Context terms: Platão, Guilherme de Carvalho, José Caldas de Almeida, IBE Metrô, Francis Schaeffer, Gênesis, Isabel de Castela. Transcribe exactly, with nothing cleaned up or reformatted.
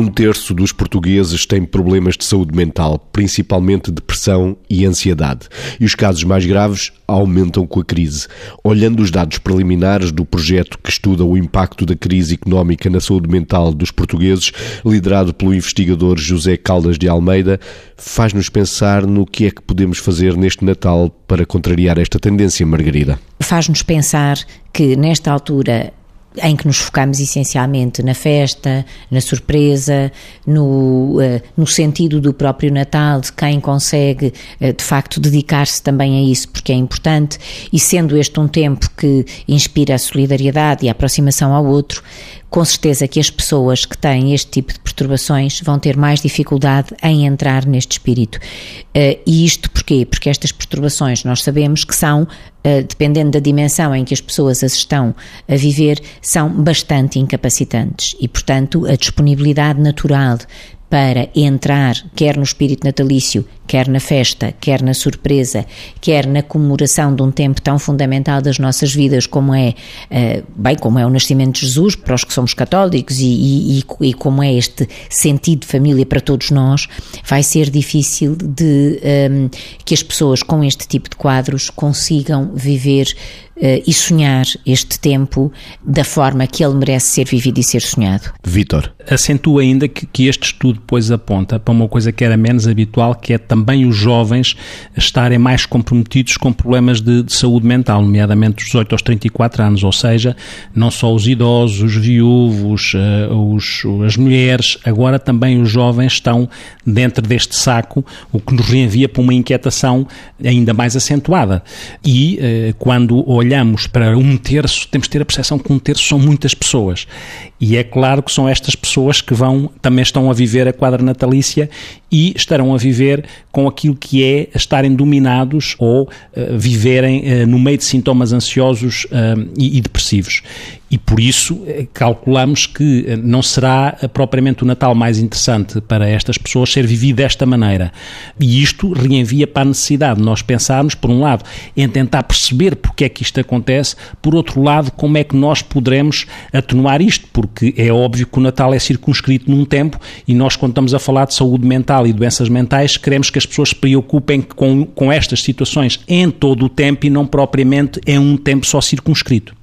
Um terço dos portugueses tem problemas de saúde mental, principalmente depressão e ansiedade. E os casos mais graves aumentam com a crise. Olhando os dados preliminares do projeto que estuda o impacto da crise económica na saúde mental dos portugueses, liderado pelo investigador José Caldas de Almeida, faz-nos pensar no que é que podemos fazer neste Natal para contrariar esta tendência, Margarida. Faz-nos pensar que, nesta altura em que nos focamos essencialmente na festa, na surpresa, no, no sentido do próprio Natal, de quem consegue de facto dedicar-se também a isso porque é importante, e sendo este um tempo que inspira a solidariedade e a aproximação ao outro, com certeza que as pessoas que têm este tipo de perturbações vão ter mais dificuldade em entrar neste espírito. E isto porquê? Porque estas perturbações nós sabemos que são, dependendo da dimensão em que as pessoas as estão a viver, são bastante incapacitantes e, portanto, a disponibilidade natural para entrar, quer no espírito natalício, quer na festa, quer na surpresa, quer na comemoração de um tempo tão fundamental das nossas vidas como é, bem, como é o nascimento de Jesus, para os que somos católicos, e, e, e como é este sentido de família para todos nós, vai ser difícil de, um, que as pessoas com este tipo de quadros consigam viver uh, e sonhar este tempo da forma que ele merece ser vivido e ser sonhado. Vítor, acentua ainda que, que este estudo depois aponta para uma coisa que era menos habitual, que é também também os jovens estarem mais comprometidos com problemas de, de saúde mental, nomeadamente dos dezoito aos trinta e quatro anos, ou seja, não só os idosos, os viúvos, os, as mulheres, agora também os jovens estão dentro deste saco, o que nos reenvia para uma inquietação ainda mais acentuada. E quando olhamos para um terço, temos de ter a percepção que um terço são muitas pessoas. E é claro que são estas pessoas que vão, também estão a viver a quadra natalícia e estarão a viver com aquilo que é estarem dominados ou uh, viverem uh, no meio de sintomas ansiosos uh, e, e depressivos. E por isso uh, calculamos que uh, não será uh, propriamente o Natal mais interessante para estas pessoas ser vivido desta maneira. E isto reenvia para a necessidade de nós pensarmos, por um lado, em tentar perceber porque é que isto acontece, por outro lado, como é que nós poderemos atenuar isto, porque é óbvio que o Natal é circunscrito num tempo e nós, quando estamos a falar de saúde mental e doenças mentais, queremos que as pessoas se preocupem com, com estas situações em todo o tempo e não propriamente em um tempo só circunscrito.